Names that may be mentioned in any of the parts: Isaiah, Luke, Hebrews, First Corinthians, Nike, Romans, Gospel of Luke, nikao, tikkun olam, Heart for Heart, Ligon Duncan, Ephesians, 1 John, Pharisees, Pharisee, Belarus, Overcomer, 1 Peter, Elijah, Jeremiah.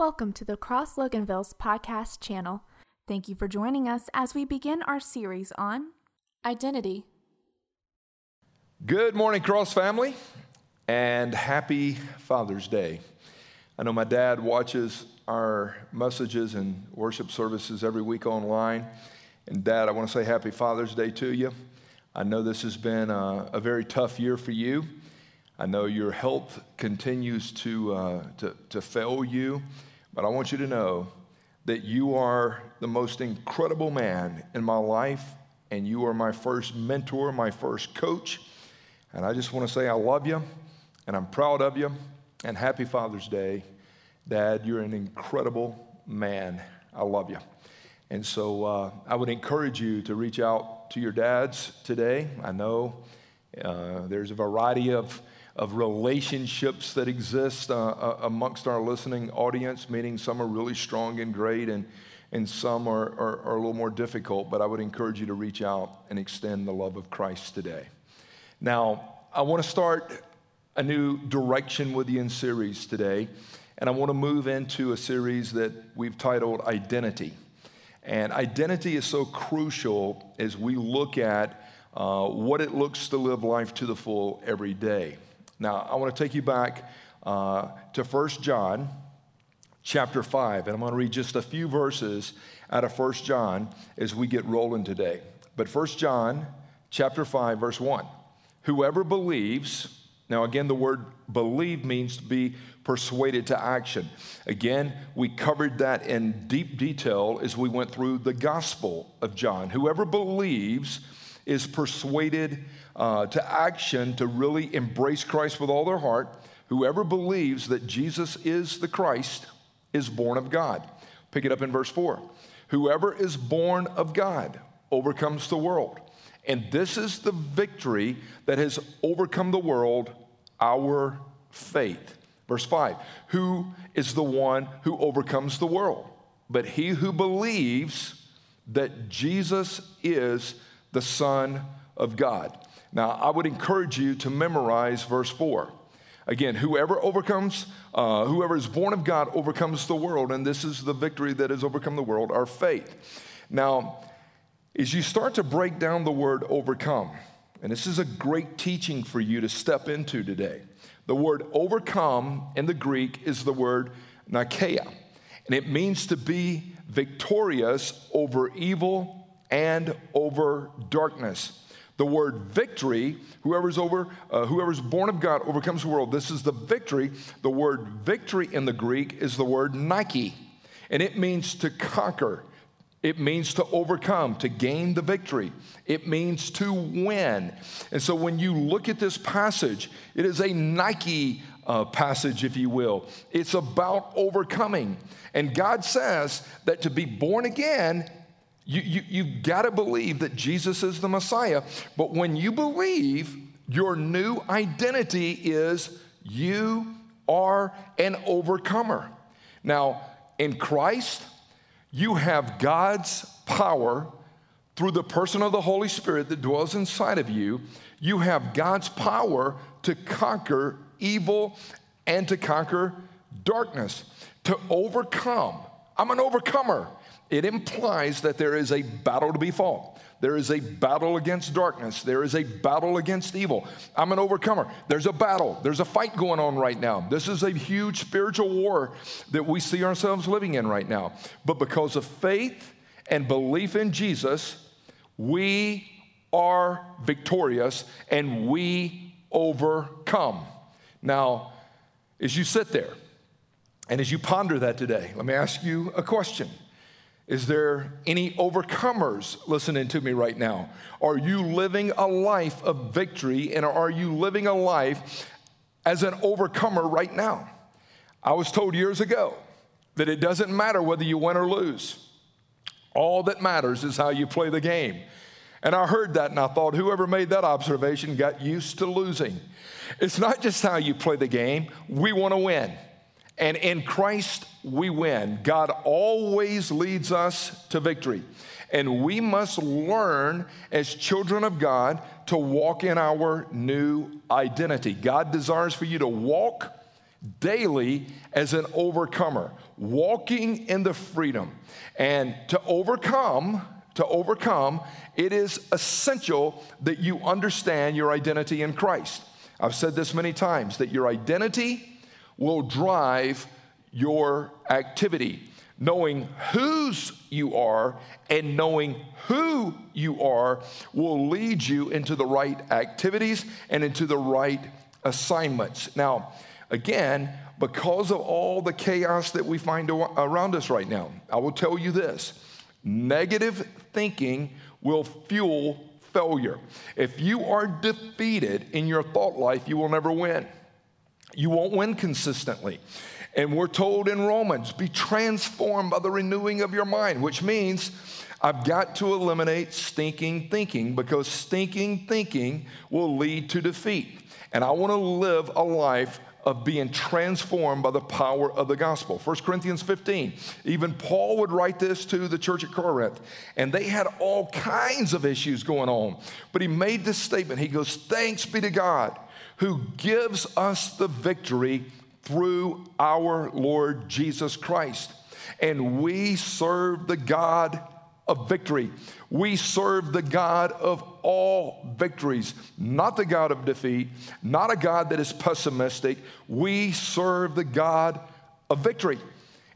Welcome to the Cross Loganville's podcast channel. Thank you for joining us as we begin our series on identity. Good morning, Cross family, and happy Father's Day. I know my dad watches our messages and worship services every week online. And Dad, I want to say happy Father's Day to you. I know this has been a very tough year for you. I know your health continues to fail you, but I want you to know that you are the most incredible man in my life, and you are my first mentor, my first coach. And I just want to say I love you, and I'm proud of you, and happy Father's Day. Dad, you're an incredible man. I love you. And so I would encourage you to reach out to your dads today. I know there's a variety of relationships that exist amongst our listening audience, meaning some are really strong and great and some are a little more difficult, but I would encourage you to reach out and extend the love of Christ today. Now, I want to start a new direction with you in series today, and I want to move into a series that we've titled Identity. And identity is so crucial as we look at what it looks to live life to the full every day. Now, I want to take you back to 1 John chapter 5, and I'm going to read just a few verses out of 1 John as we get rolling today. But 1 John chapter 5, verse 1, whoever believes, now again, the word believe means to be persuaded to action. Again, we covered that in deep detail as we went through the Gospel of John. Whoever believes is persuaded to action to really embrace Christ with all their heart. Whoever believes that Jesus is the Christ is born of God. Pick it up in verse 4. Whoever is born of God overcomes the world. And this is the victory that has overcome the world, our faith. Verse 5. Who is the one who overcomes the world? But he who believes that Jesus is the Son of God. Now, I would encourage you to memorize verse 4. Again, whoever is born of God overcomes the world, and this is the victory that has overcome the world, our faith. Now, as you start to break down the word overcome, and this is a great teaching for you to step into today, the word overcome in the Greek is the word nikao, and it means to be victorious over evil and over darkness. The word victory, whoever's born of God overcomes the world. This is the victory. The word victory in the Greek is the word Nike, and it means to conquer. It means to overcome, to gain the victory. It means to win. And so when you look at this passage, it is a Nike passage, if you will. It's about overcoming. And God says that to be born again, you've got to believe that Jesus is the Messiah. But when you believe, your new identity is you are an overcomer. Now, in Christ, you have God's power through the person of the Holy Spirit that dwells inside of you. You have God's power to conquer evil and to conquer darkness, to overcome. I'm an overcomer. It implies that there is a battle to be fought. There is a battle against darkness. There is a battle against evil. I'm an overcomer. There's a battle. There's a fight going on right now. This is a huge spiritual war that we see ourselves living in right now. But because of faith and belief in Jesus, we are victorious and we overcome. Now, as you sit there and as you ponder that today, let me ask you a question. Is there any overcomers listening to me right now? Are you living a life of victory, and are you living a life as an overcomer right now? I was told years ago that it doesn't matter whether you win or lose. All that matters is how you play the game. And I heard that and I thought, whoever made that observation got used to losing. It's not just how you play the game. We want to win. And in Christ, we win. God always leads us to victory. And we must learn as children of God to walk in our new identity. God desires for you to walk daily as an overcomer, walking in the freedom. And to overcome, it is essential that you understand your identity in Christ. I've said this many times, that your identity will drive your activity. Knowing whose you are and knowing who you are will lead you into the right activities and into the right assignments. Now, again, because of all the chaos that we find around us right now, I will tell you this: negative thinking will fuel failure. If you are defeated in your thought life, you will never win. You won't win consistently. And we're told in Romans, be transformed by the renewing of your mind, which means I've got to eliminate stinking thinking, because stinking thinking will lead to defeat. And I want to live a life of being transformed by the power of the gospel. First Corinthians 15, even Paul would write this to the church at Corinth, and they had all kinds of issues going on. But he made this statement. He goes, thanks be to God who gives us the victory through our Lord Jesus Christ. And we serve the God of victory. We serve the God of all victories, not the God of defeat, not a God that is pessimistic. We serve the God of victory.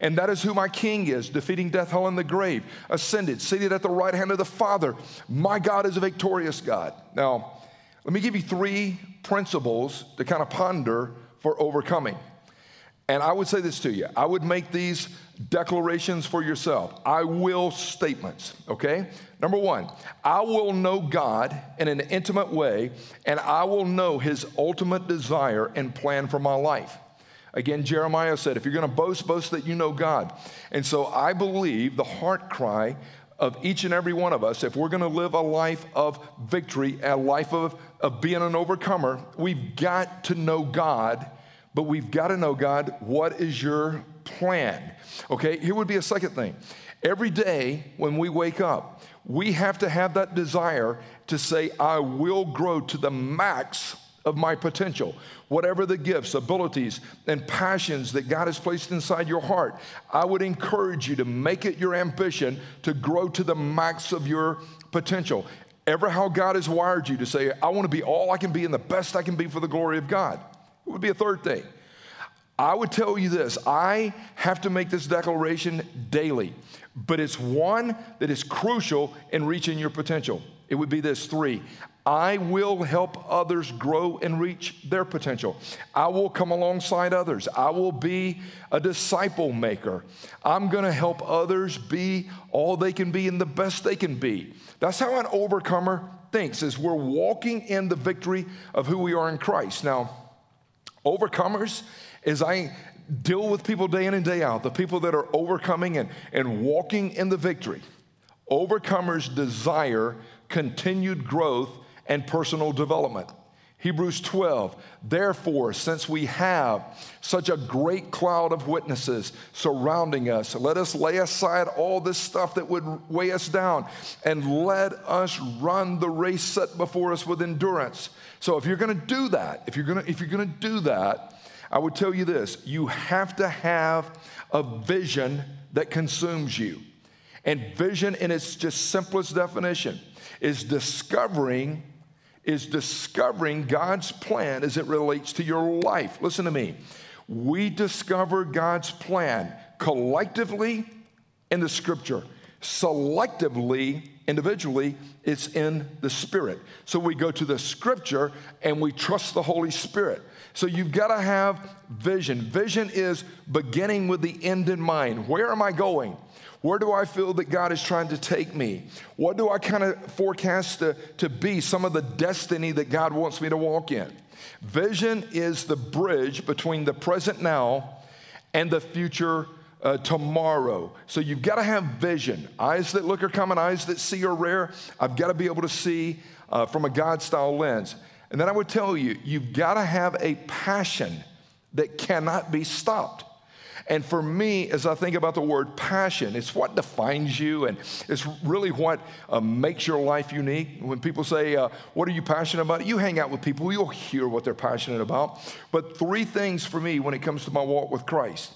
And that is who my King is, defeating death, hell, and the grave, ascended, seated at the right hand of the Father. My God is a victorious God. Now, let me give you three principles to kind of ponder for overcoming. And I would say this to you. I would make these declarations for yourself. I will statements, okay? Number one, I will know God in an intimate way, and I will know his ultimate desire and plan for my life. Again, Jeremiah said, if you're going to boast, boast that you know God. And so I believe the heart cry of each and every one of us, if we're going to live a life of victory, a life of being an overcomer, we've got to know God. But we've got to know, God, what is your plan? Okay, here would be a second thing. Every day when we wake up, we have to have that desire to say, I will grow to the max of my potential. Whatever the gifts, abilities, and passions that God has placed inside your heart, I would encourage you to make it your ambition to grow to the max of your potential. Ever how God has wired you to say, I want to be all I can be and the best I can be for the glory of God. It would be a third thing. I would tell you this. I have to make this declaration daily, but it's one that is crucial in reaching your potential. It would be this: three, I will help others grow and reach their potential. I will come alongside others. I will be a disciple maker. I'm going to help others be all they can be and the best they can be. That's how an overcomer thinks, is we're walking in the victory of who we are in Christ. Now, overcomers, as I deal with people day in and day out, the people that are overcoming and walking in the victory, overcomers desire continued growth and personal development. Hebrews 12, therefore, since we have such a great cloud of witnesses surrounding us, let us lay aside all this stuff that would weigh us down, and let us run the race set before us with endurance. So if you're going to do that, if you're going to do that, I would tell you this: you have to have a vision that consumes you. And vision, in its just simplest definition, is discovering God's plan as it relates to your life. Listen to me. We discover God's plan collectively in the Scripture, selectively, individually, it's in the Spirit. So we go to the Scripture and we trust the Holy Spirit. So you've got to have vision. Vision is beginning with the end in mind. Where am I going? Where do I feel that God is trying to take me? What do I kind of forecast to be some of the destiny that God wants me to walk in? Vision is the bridge between the present now and the future tomorrow. So you've got to have vision. Eyes that look are common, eyes that see are rare. I've got to be able to see from a God-style lens. And then I would tell you, you've got to have a passion that cannot be stopped. And for me, as I think about the word passion, it's what defines you, and it's really what makes your life unique. When people say, what are you passionate about? You hang out with people, you'll hear what they're passionate about. But three things for me when it comes to my walk with Christ.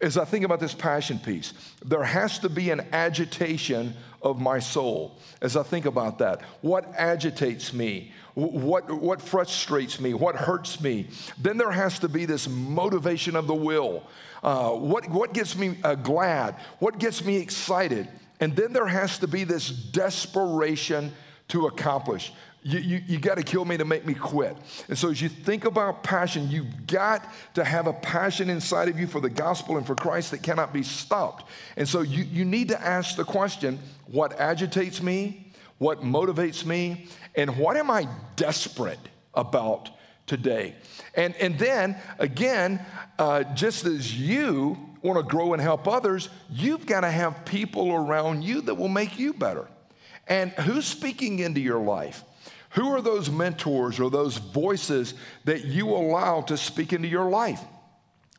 As I think about this passion piece, there has to be an agitation of my soul. As I think about that, what agitates me? What frustrates me? What hurts me? Then there has to be this motivation of the will. What gets me glad? What gets me excited? And then there has to be this desperation to accomplish. You got to kill me to make me quit. And so as you think about passion, you've got to have a passion inside of you for the gospel and for Christ that cannot be stopped. And so you need to ask the question, what agitates me? What motivates me? And what am I desperate about today? And then, again, just as you want to grow and help others, you've got to have people around you that will make you better. And who's speaking into your life? Who are those mentors or those voices that you allow to speak into your life?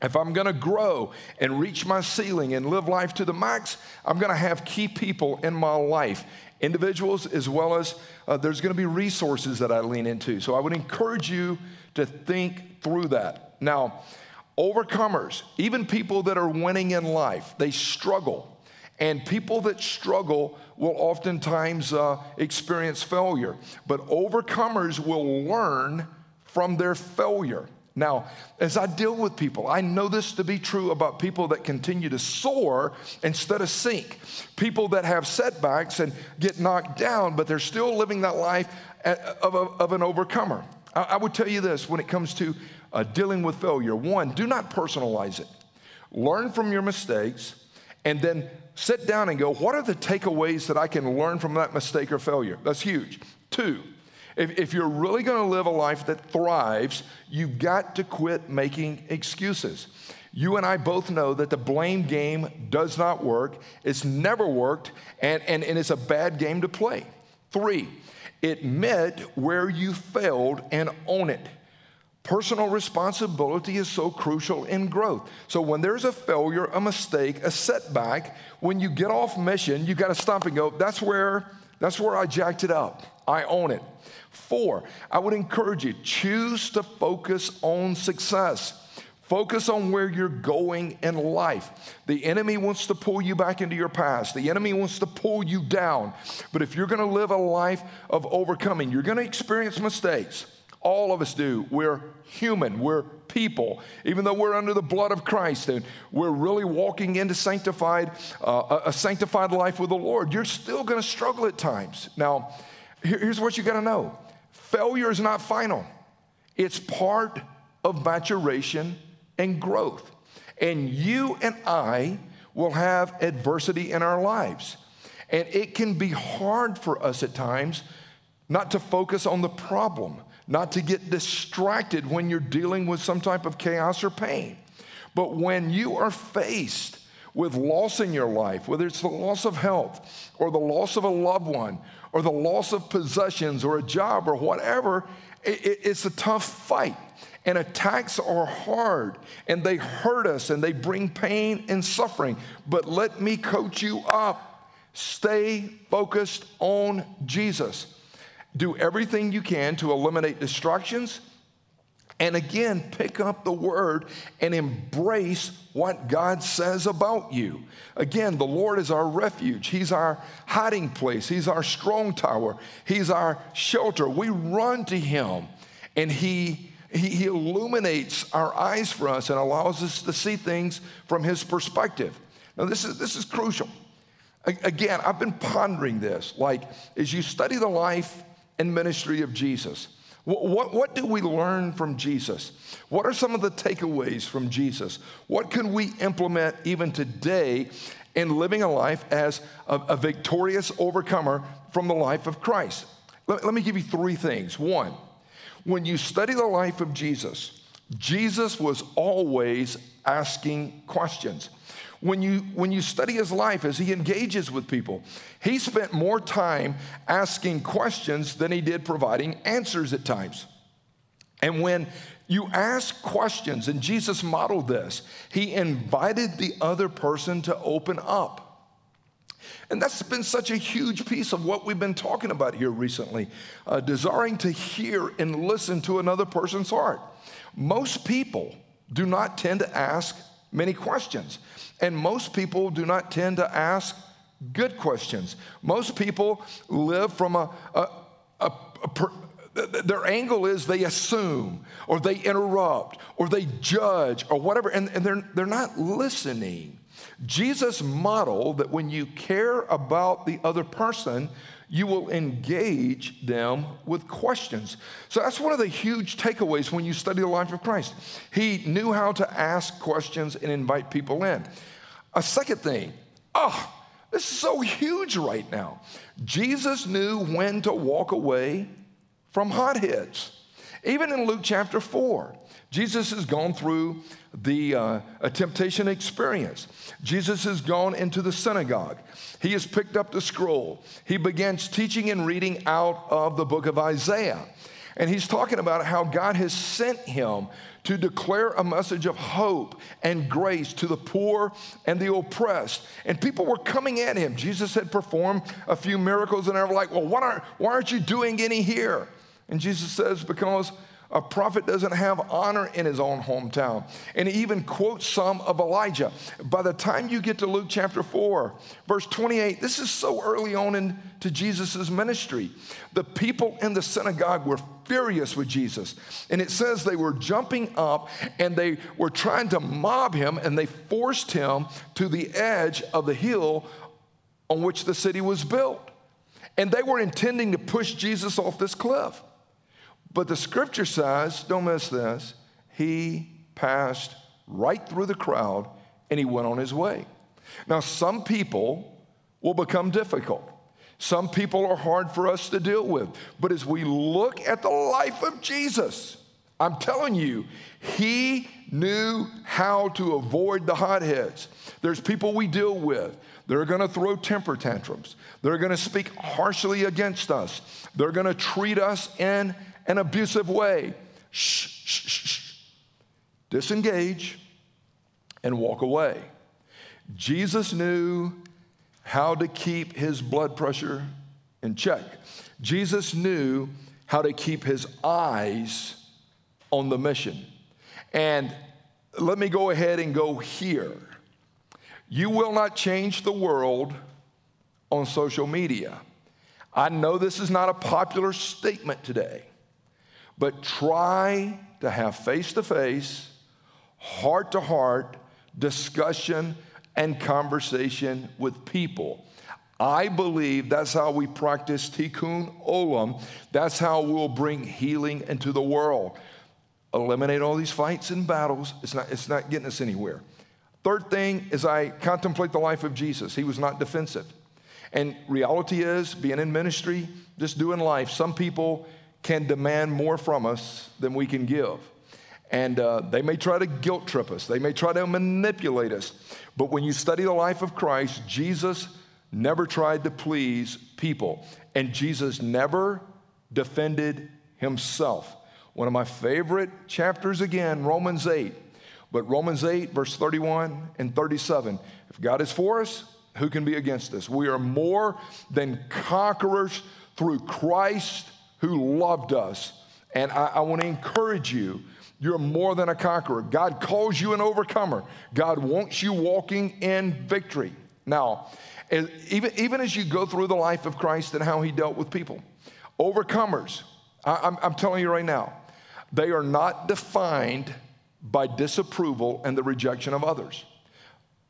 If I'm going to grow and reach my ceiling and live life to the max, I'm going to have key people in my life, individuals as well as there's going to be resources that I lean into. So I would encourage you to think through that. Now, overcomers, even people that are winning in life, they struggle. And people that struggle will oftentimes experience failure. But overcomers will learn from their failure. Now, as I deal with people, I know this to be true about people that continue to soar instead of sink. People that have setbacks and get knocked down, but they're still living that life of an overcomer. I would tell you this when it comes to dealing with failure. One, do not personalize it. Learn from your mistakes and then sit down and go, what are the takeaways that I can learn from that mistake or failure? That's huge. Two, if you're really going to live a life that thrives, you've got to quit making excuses. You and I both know that the blame game does not work. It's never worked, and it's a bad game to play. Three, admit where you failed and own it. Personal responsibility is so crucial in growth. So when there's a failure, a mistake, a setback, when you get off mission, you got to stop and go, that's where I jacked it up. I own it. Four, I would encourage you, choose to focus on success. Focus on where you're going in life. The enemy wants to pull you back into your past. The enemy wants to pull you down. But if you're going to live a life of overcoming, you're going to experience mistakes. All of us do. We're human. We're people. Even though we're under the blood of Christ and we're really walking into a sanctified life with the Lord, you're still going to struggle at times. Now, here's what you got to know. Failure is not final. It's part of maturation and growth. And you and I will have adversity in our lives. And it can be hard for us at times not to focus on the problem, not to get distracted when you're dealing with some type of chaos or pain. But when you are faced with loss in your life, whether it's the loss of health or the loss of a loved one or the loss of possessions or a job or whatever, it's a tough fight. And attacks are hard, and they hurt us, and they bring pain and suffering. But let me coach you up. Stay focused on Jesus. Do everything you can to eliminate distractions. And again, pick up the word and embrace what God says about you. Again, the Lord is our refuge. He's our hiding place. He's our strong tower. He's our shelter. We run to him, and he illuminates our eyes for us and allows us to see things from his perspective. Now, this is crucial. Again, I've been pondering this. Like, as you study the life and ministry of Jesus, what do we learn from Jesus? What are some of the takeaways from Jesus? What can we implement even today in living a life as a victorious overcomer from the life of Christ? Let me give you three things. One, when you study the life of Jesus, Jesus was always asking questions. When you study his life as he engages with people, he spent more time asking questions than he did providing answers at times. And when You ask questions, and Jesus modeled this. He invited the other person to open up. And that's been such a huge piece of what we've been talking about here recently, desiring to hear and listen to another person's heart. Most people do not tend to ask many questions, and most people do not tend to ask good questions. Most people live from their angle is they assume, or they interrupt, or they judge, or whatever, and they're not listening. Jesus modeled that when you care about the other person, you will engage them with questions. So that's one of the huge takeaways when you study the life of Christ. He knew how to ask questions and invite people in. A second thing, this is so huge right now. Jesus knew when to walk away from hotheads. Even in Luke chapter 4, Jesus has gone through the temptation experience. Jesus has gone into the synagogue. He has picked up the scroll. He begins teaching and reading out of the book of Isaiah. And he's talking about how God has sent him to declare a message of hope and grace to the poor and the oppressed. And people were coming at him. Jesus had performed a few miracles, and they were like, well, why aren't you doing any here? And Jesus says, because a prophet doesn't have honor in his own hometown. And he even quotes some of Elijah. By the time you get to Luke chapter 4, verse 28, this is so early on into Jesus' ministry. The people in the synagogue were furious with Jesus. And it says they were jumping up and they were trying to mob him, and they forced him to the edge of the hill on which the city was built. And they were intending to push Jesus off this cliff. But the scripture says, don't miss this, he passed right through the crowd and he went on his way. Now, some people will become difficult. Some people are hard for us to deal with. But as we look at the life of Jesus, I'm telling you, he knew how to avoid the hotheads. There's people we deal with. They're going to throw temper tantrums. They're going to speak harshly against us. They're going to treat us in an abusive way. Shh. Disengage and walk away. Jesus knew how to keep his blood pressure in check. Jesus knew how to keep his eyes on the mission. And let me go ahead and go here. You will not change the world on social media. I know this is not a popular statement today, but try to have face-to-face, heart-to-heart discussion and conversation with people. I believe that's how we practice tikkun olam. That's how we'll bring healing into the world. Eliminate all these fights and battles. It's not getting us anywhere. Third thing is, I contemplate the life of Jesus. He was not defensive. And reality is, being in ministry, just doing life, some people can demand more from us than we can give. And they may try to guilt trip us. They may try to manipulate us. But when you study the life of Christ, Jesus never tried to please people. And Jesus never defended himself. One of my favorite chapters again, Romans 8. But Romans 8, verse 31 and 37. If God is for us, who can be against us? We are more than conquerors through Christ who loved us. And I want to encourage you, you're more than a conqueror. God calls you an overcomer. God wants you walking in victory. Now, even as you go through the life of Christ and how he dealt with people, overcomers, I'm telling you right now, they are not defined by disapproval and the rejection of others.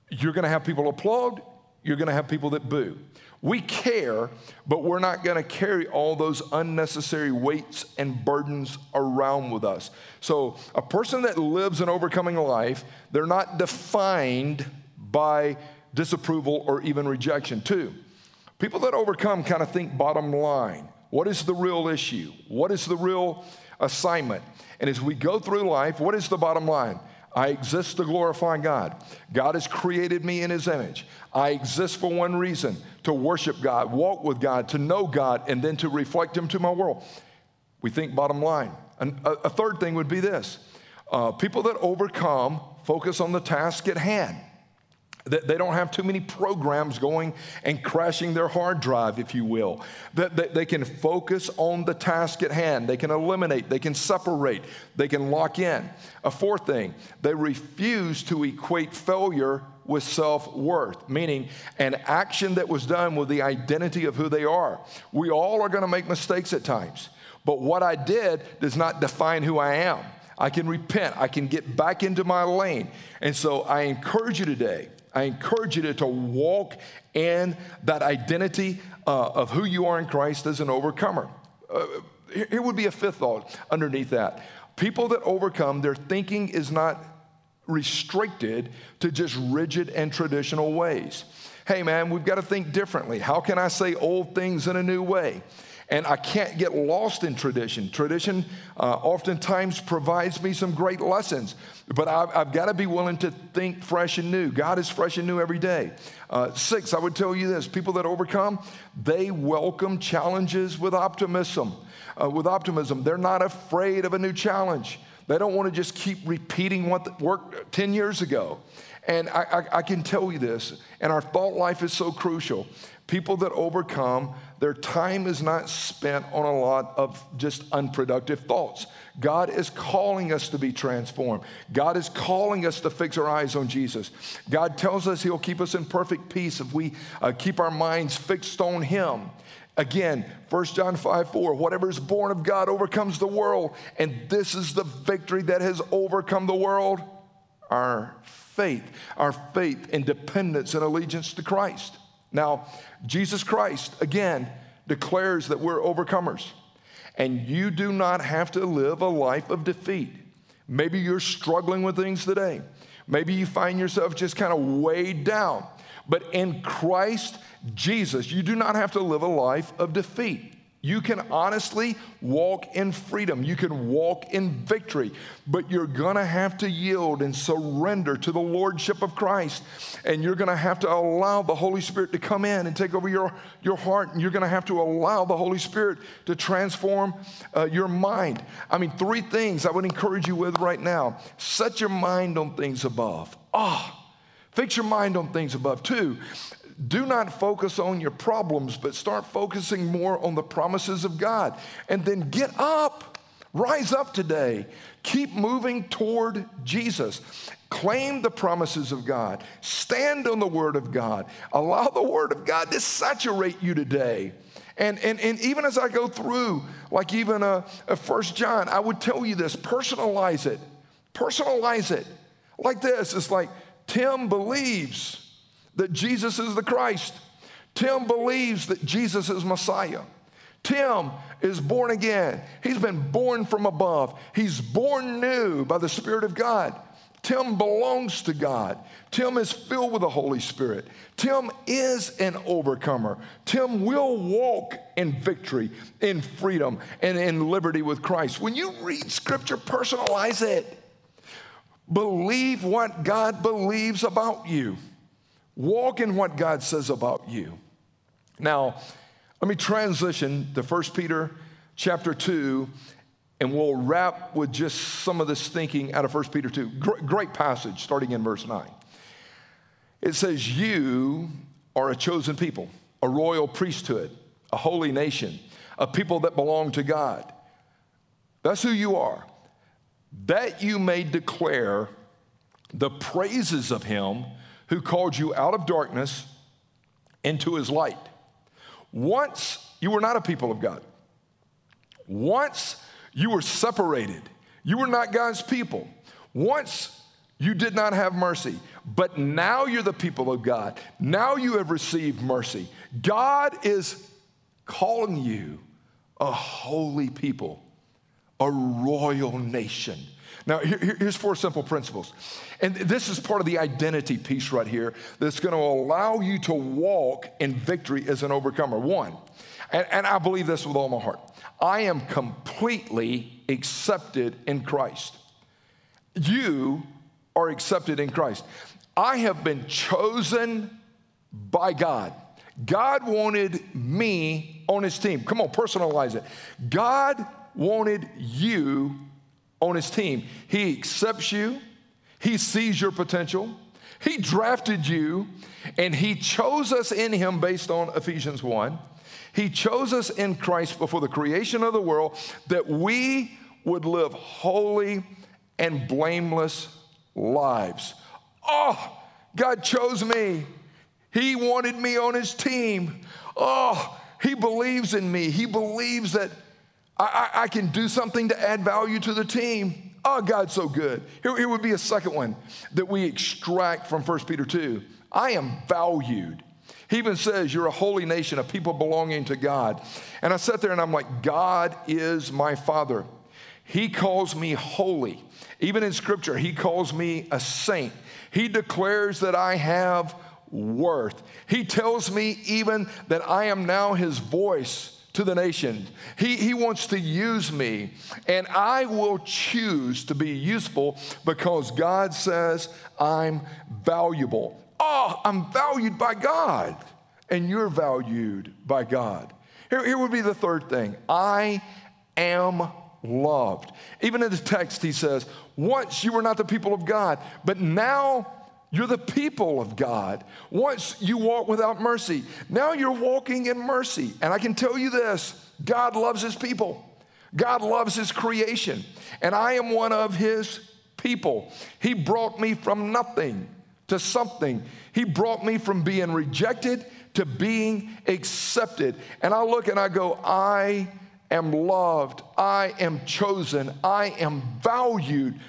You're going to have people applaud. You're going to have people that boo. We care, but we're not going to carry all those unnecessary weights and burdens around with us. So a person that lives an overcoming life, they're not defined by disapproval or even rejection. Two, people that overcome kind of think bottom line. What is the real issue? What is the real assignment? And as we go through life, what is the bottom line? I exist to glorify God. God has created me in his image. I exist for one reason, to worship God, walk with God, to know God, and then to reflect him to my world. We think bottom line. And a third thing would be this. People that overcome focus on the task at hand. They don't have too many programs going and crashing their hard drive, if you will. They can focus on the task at hand. They can eliminate. They can separate. They can lock in. A fourth thing, they refuse to equate failure with self-worth, meaning an action that was done with the identity of who they are. We all are going to make mistakes at times, but what I did does not define who I am. I can repent. I can get back into my lane. And so I encourage you today, I encourage you to walk in that identity of who you are in Christ as an overcomer. Here would be a fifth thought underneath that. People that overcome, their thinking is not restricted to just rigid and traditional ways. Hey, man, we've got to think differently. How can I say old things in a new way? And I can't get lost in tradition. Tradition oftentimes provides me some great lessons, but I've got to be willing to think fresh and new. God is fresh and new every day. Six, I would tell you this. People that overcome, they welcome challenges with optimism. They're not afraid of a new challenge. They don't want to just keep repeating what worked 10 years ago. And I can tell you this, and our thought life is so crucial. People that overcome, their time is not spent on a lot of just unproductive thoughts. God is calling us to be transformed. God is calling us to fix our eyes on Jesus. God tells us he'll keep us in perfect peace if we keep our minds fixed on him. Again, 1 John 5:4, whatever is born of God overcomes the world, and this is the victory that has overcome the world, our faith in dependence and allegiance to Christ. Now, Jesus Christ, again, declares that we're overcomers, and you do not have to live a life of defeat. Maybe you're struggling with things today. Maybe you find yourself just kind of weighed down. But in Christ Jesus, you do not have to live a life of defeat. You can honestly walk in freedom. You can walk in victory, but you're going to have to yield and surrender to the lordship of Christ, and you're going to have to allow the Holy Spirit to come in and take over your heart, and you're going to have to allow the Holy Spirit to transform your mind. I mean, three things I would encourage you with right now. Set your mind on things above. Fix your mind on things above. Two, do not focus on your problems, but start focusing more on the promises of God. And then get up, rise up today. Keep moving toward Jesus. Claim the promises of God. Stand on the Word of God. Allow the Word of God to saturate you today. And even as I go through, like even 1 John, I would tell you this, personalize it. Personalize it. Like this, it's like, Tim believes that Jesus is the Christ. Tim believes that Jesus is Messiah. Tim is born again. He's been born from above. He's born new by the Spirit of God. Tim belongs to God. Tim is filled with the Holy Spirit. Tim is an overcomer. Tim will walk in victory, in freedom, and in liberty with Christ. When you read Scripture, personalize it. Believe what God believes about you. Walk in what God says about you. Now, let me transition to 1 Peter chapter 2, and we'll wrap with just some of this thinking out of 1 Peter 2. Great passage, starting in verse 9. It says, you are a chosen people, a royal priesthood, a holy nation, a people that belong to God. That's who you are, that you may declare the praises of him who called you out of darkness into his light. Once you were not a people of God. Once you were separated. You were not God's people. Once you did not have mercy, but now you're the people of God. Now you have received mercy. God is calling you a holy people, a royal nation. Now, here's four simple principles. And this is part of the identity piece right here that's going to allow you to walk in victory as an overcomer. One, and I believe this with all my heart, I am completely accepted in Christ. You are accepted in Christ. I have been chosen by God. God wanted me on his team. Come on, personalize it. God wanted you on his team. He accepts you. He sees your potential. He drafted you, and he chose us in him based on Ephesians 1. He chose us in Christ before the creation of the world that we would live holy and blameless lives. Oh, God chose me. He wanted me on his team. Oh, he believes in me. He believes that I can do something to add value to the team. Oh, God's so good. Here would be a second one that we extract from 1 Peter 2. I am valued. He even says you're a holy nation, a people belonging to God. And I sat there and I'm like, God is my Father. He calls me holy. Even in Scripture, he calls me a saint. He declares that I have worth. He tells me even that I am now his voice to the nation. He wants to use me, and I will choose to be useful because God says I'm valuable. Oh, I'm valued by God, and you're valued by God. Here would be the third thing. I am loved. Even in the text, he says, once you were not the people of God, but now you're the people of God. Once you walked without mercy, now you're walking in mercy. And I can tell you this, God loves his people. God loves his creation. And I am one of his people. He brought me from nothing to something. He brought me from being rejected to being accepted. And I look and I go, I am loved. I am chosen. I am valued.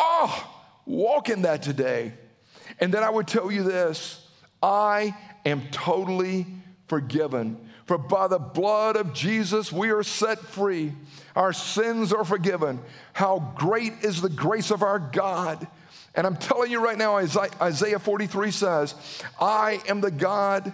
Oh, walk in that today. And then I would tell you this, I am totally forgiven. For by the blood of Jesus, we are set free. Our sins are forgiven. How great is the grace of our God. And I'm telling you right now, Isaiah 43 says, I am the God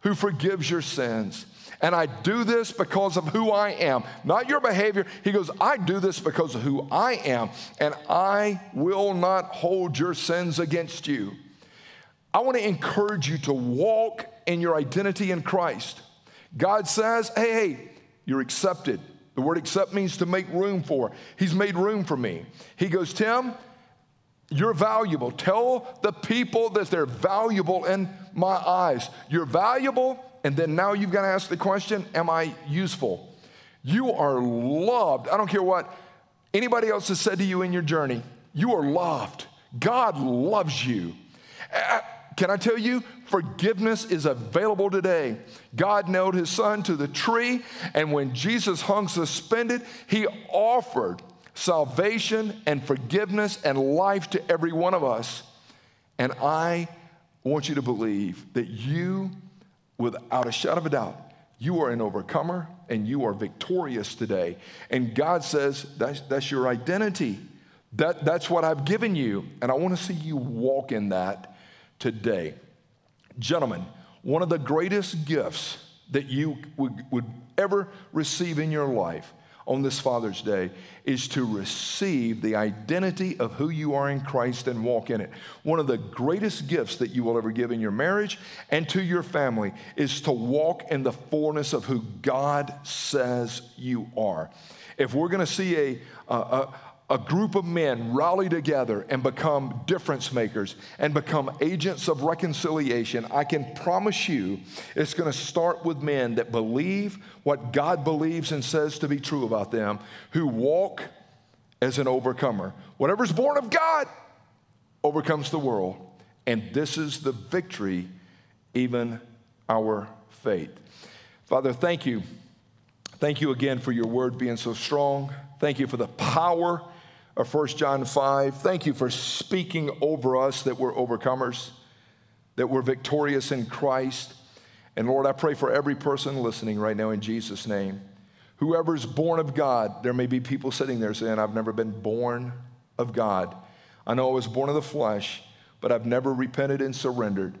who forgives your sins. And I do this because of who I am. Not your behavior. He goes, I do this because of who I am, and I will not hold your sins against you. I want to encourage you to walk in your identity in Christ. God says, hey, you're accepted. The word accept means to make room for. He's made room for me. He goes, Tim, you're valuable. Tell the people that they're valuable in my eyes. You're valuable. And then now you've got to ask the question, am I useful? You are loved. I don't care what anybody else has said to you in your journey. You are loved. God loves you. Can I tell you, forgiveness is available today. God nailed his son to the tree, and when Jesus hung suspended, he offered salvation and forgiveness and life to every one of us. And I want you to believe that you, without a shadow of a doubt, you are an overcomer and you are victorious today. And God says, that's your identity. That's what I've given you. And I want to see you walk in that today. Gentlemen, one of the greatest gifts that you would ever receive in your life on this Father's Day is to receive the identity of who you are in Christ and walk in it. One of the greatest gifts that you will ever give in your marriage and to your family is to walk in the fullness of who God says you are. If we're going to see a group of men rally together and become difference makers and become agents of reconciliation, I can promise you it's going to start with men that believe what God believes and says to be true about them, who walk as an overcomer. Whatever's born of God overcomes the world, and this is the victory, even our faith. Father, thank you. Thank you again for your word being so strong. Thank you for the power of 1 John 5. Thank you for speaking over us that we're overcomers, that we're victorious in Christ. And Lord, I pray for every person listening right now in Jesus' name. Whoever's born of God, there may be people sitting there saying, I've never been born of God. I know I was born of the flesh, but I've never repented and surrendered.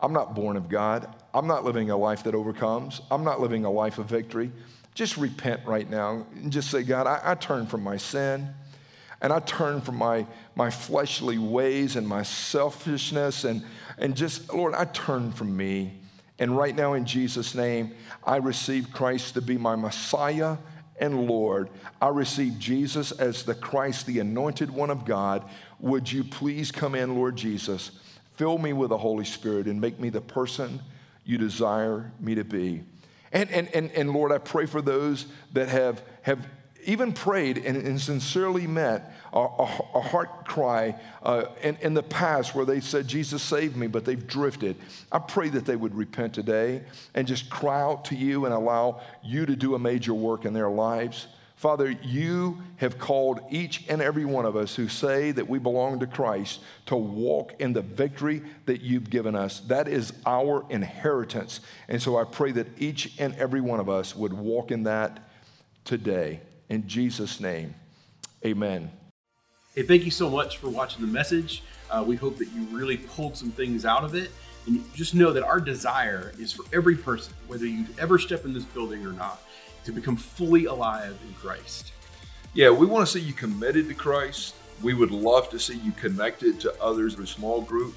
I'm not born of God. I'm not living a life that overcomes. I'm not living a life of victory. Just repent right now and just say, God, I turn from my sin, and I turn from my fleshly ways and my selfishness, and just, Lord, I turn from me. And right now in Jesus' name, I receive Christ to be my Messiah and Lord, I receive Jesus as the Christ, the anointed one of God. Would you please come in, Lord Jesus? Fill me with the Holy Spirit and make me the person you desire me to be. And Lord, I pray for those that have even prayed and sincerely met a heart cry in the past where they said, Jesus, save me, but they've drifted. I pray that they would repent today and just cry out to you and allow you to do a major work in their lives. Father, you have called each and every one of us who say that we belong to Christ to walk in the victory that you've given us. That is our inheritance. And so I pray that each and every one of us would walk in that today. In Jesus' name, amen. Hey, thank you so much for watching the message. We hope that you really pulled some things out of it. And just know that our desire is for every person, whether you ever step in this building or not, to become fully alive in Christ. Yeah, we want to see you committed to Christ. We would love to see you connected to others in a small group.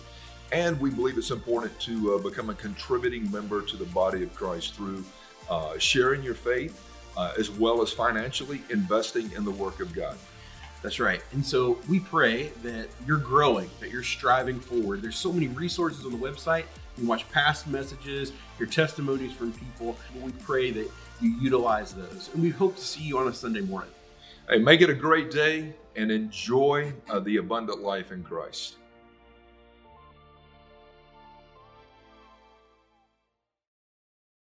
And we believe it's important to become a contributing member to the body of Christ through sharing your faith, as well as financially investing in the work of God. That's right. And so we pray that you're growing, that you're striving forward. There's so many resources on the website. You can watch past messages, your testimonies from people. We pray that you utilize those. And we hope to see you on a Sunday morning. Hey, make it a great day and enjoy the abundant life in Christ.